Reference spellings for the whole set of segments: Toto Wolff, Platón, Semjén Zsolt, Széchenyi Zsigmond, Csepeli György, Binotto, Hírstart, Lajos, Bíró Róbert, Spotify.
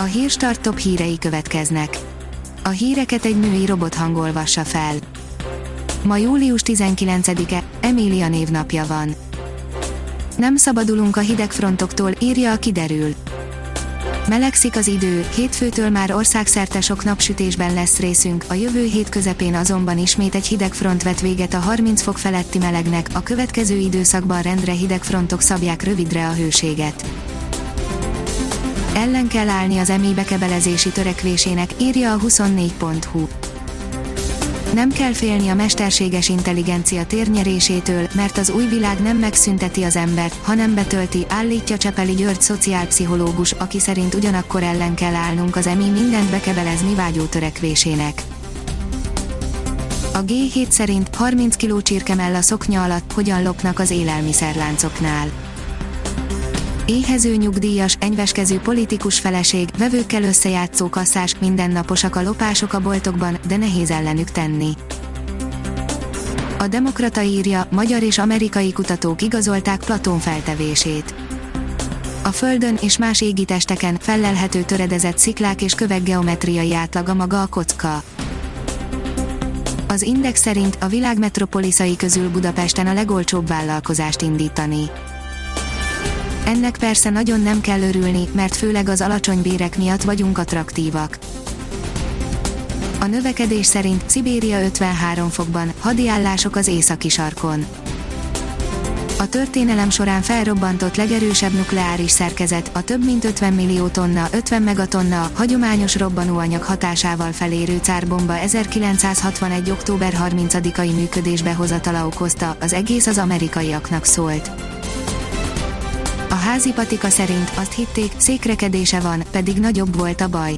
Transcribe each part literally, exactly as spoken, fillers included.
A Hírstart top hírei következnek. A híreket egy női robothang olvassa fel. Ma július tizenkilencedike, Emília névnapja van. Nem szabadulunk a hideg frontoktól, írja a Kiderül. Melegszik az idő, hétfőtől már országszerte sok napsütésben lesz részünk, a jövő hét közepén azonban ismét egy hidegfront vet véget a harminc fok feletti melegnek, a következő időszakban rendre hidegfrontok szabják rövidre a hőséget. Ellen kell állni az em i bekebelezési törekvésének, írja a huszonnégy pont hu. Nem kell félni a mesterséges intelligencia térnyerésétől, mert az új világ nem megszünteti az embert, hanem betölti, állítja Csepeli György szociálpszichológus, aki szerint ugyanakkor ellen kell állnunk az em i mindent bekebelezni vágyó törekvésének. A gé hét szerint harminc kiló csirkemella szoknya alatt hogyan lopnak az élelmiszerláncoknál. Éhező nyugdíjas, enyveskező politikus feleség, vevőkkel összejátszó kasszás, mindennaposak a lopások a boltokban, de nehéz ellenük tenni. A Demokrata írja, magyar és amerikai kutatók igazolták Platón feltevését. A Földön és más égitesteken fellelhető töredezett sziklák és kövek geometriai átlaga maga a kocka. Az Index szerint a világ metropoliszai közül Budapesten a legolcsóbb vállalkozást indítani. Ennek persze nagyon nem kell örülni, mert főleg az alacsony bérek miatt vagyunk attraktívak. A növekedés szerint Szibéria ötvenhárom fokban, hadiállások az északi sarkon. A történelem során felrobbantott legerősebb nukleáris szerkezet, a több mint ötven millió tonna, ötven megatonna, hagyományos robbanóanyag hatásával felérő cárbomba ezerkilencszázhatvanegy. október harmincadikai működésbe hozatala okozta, az egész az amerikaiaknak szólt. A házi patika szerint azt hitték, székrekedése van, pedig nagyobb volt a baj.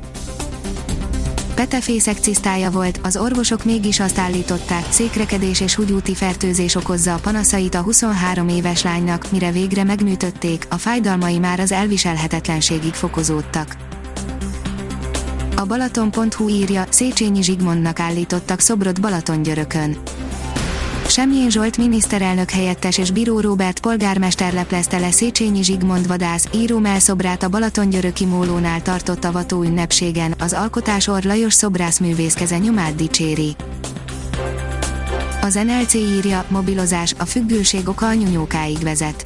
Petefészek cisztája volt, az orvosok mégis azt állították, székrekedés és húgyúti fertőzés okozza a panaszait a huszonhárom éves lánynak, mire végre megműtötték, a fájdalmai már az elviselhetetlenségig fokozódtak. A Balaton pont hu írja, Széchenyi Zsigmondnak állítottak szobrot Balatongyörökön. Semjén Zsolt miniszterelnök helyettes és Bíró Róbert polgármester leplezte le Széchenyi Zsigmond vadász, író mellszobrát a Balatongyöröki Mólónál tartott avató ünnepségen, az alkotásorr Lajos szobrászművész keze nyomát dicséri. Az en el cé írja, mobilozás, a függőség oka a nyúnyókáig vezet.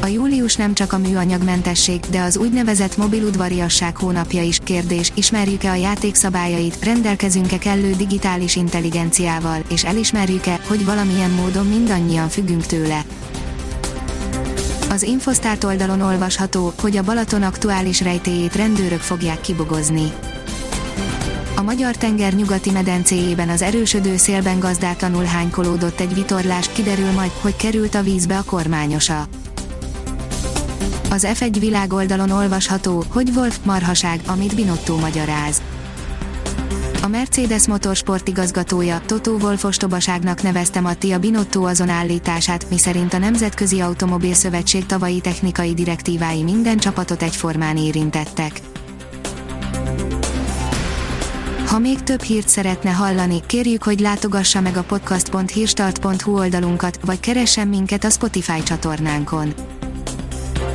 A július nem csak a műanyagmentesség, de az úgynevezett mobiludvariasság hónapja is. Kérdés, ismerjük-e a játékszabályait, rendelkezünk-e kellő digitális intelligenciával, és elismerjük-e, hogy valamilyen módon mindannyian függünk tőle. Az Infosztárt oldalon olvasható, hogy a Balaton aktuális rejtélyét rendőrök fogják kibogozni. A magyar tenger nyugati medencéjében az erősödő szélben gazdátlanul hánykolódott egy vitorlás, kiderül majd, hogy került a vízbe a kormányosa. Az ef egy világ oldalon olvasható, hogy Wolff marhaság, amit Binotto magyaráz. A Mercedes motorsport igazgatója, Toto Wolff ostobaságnak nevezte Mattia Binotto azon állítását, miszerint a Nemzetközi Automobil Szövetség tavalyi technikai direktívái minden csapatot egyformán érintettek. Ha még több hírt szeretne hallani, kérjük, hogy látogassa meg a podcast pont hírstart pont hu oldalunkat, vagy keressen minket a Spotify csatornánkon.